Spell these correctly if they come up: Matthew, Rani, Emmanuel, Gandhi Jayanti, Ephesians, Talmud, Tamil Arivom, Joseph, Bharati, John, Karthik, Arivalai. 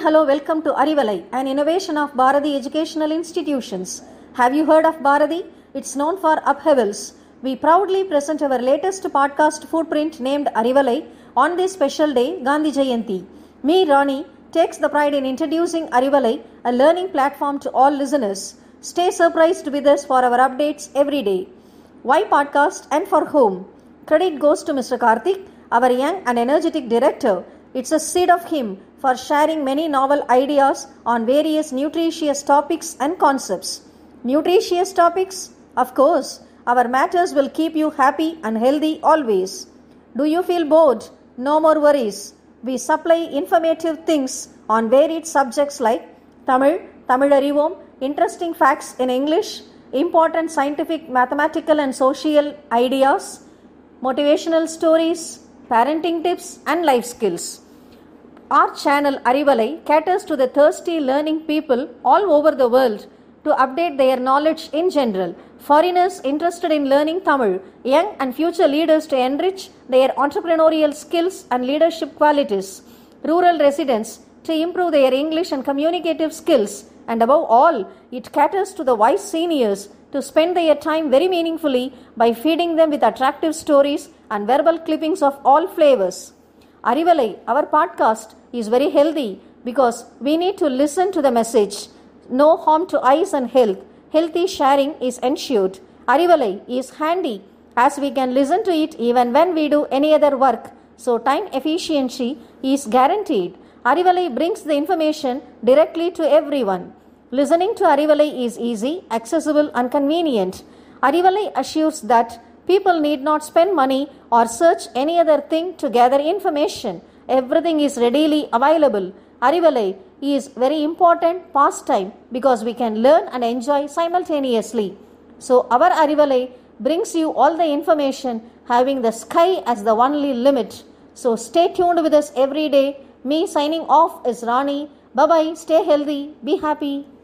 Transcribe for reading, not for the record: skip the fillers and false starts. Hi, hello, welcome to Arivalai, an innovation of Bharati educational institutions. Have you heard of Bharati? It's known for upheavals. We proudly present our latest podcast footprint named Arivalai on this special day, Gandhi Jayanti. Me, Rani, takes the pride in introducing Arivalai, a learning platform to all listeners. Stay surprised with us for our updates every day. Why podcast and for whom? Credit goes to Mr. Karthik, our young and energetic director. It's a seed of him for sharing many novel ideas on various nutritious topics and concepts. Nutritious topics? Of course, our matters will keep you happy and healthy always. Do you feel bored? No more worries. We supply informative things on varied subjects like Tamil, Tamil Arivom, interesting facts in English, important scientific, mathematical and social ideas, motivational stories, parenting tips and life skills. Our channel Arivalai caters to the thirsty learning people all over the world to update their knowledge in general, foreigners interested in learning Tamil, young and future leaders to enrich their entrepreneurial skills and leadership qualities, rural residents to improve their English and communicative skills, and above all, it caters to the wise seniors to spend their time very meaningfully by feeding them with attractive stories and verbal clippings of all flavors. Arivalai, our podcast, is very healthy because we need to listen to the message. No harm to eyes and health. Healthy sharing is ensured. Arivalai is handy as we can listen to it even when we do any other work. So time efficiency is guaranteed. Arivalai brings the information directly to everyone. Listening to Arivalai is easy, accessible and convenient. Arivalai assures that people need not spend money or search any other thing to gather information. Everything is readily available. Arivalai is very important pastime because we can learn and enjoy simultaneously. So our Arivalai brings you all the information, having the sky as the only limit. So stay tuned with us every day. Me signing off is Rani. Bye-bye. Stay healthy. Be happy.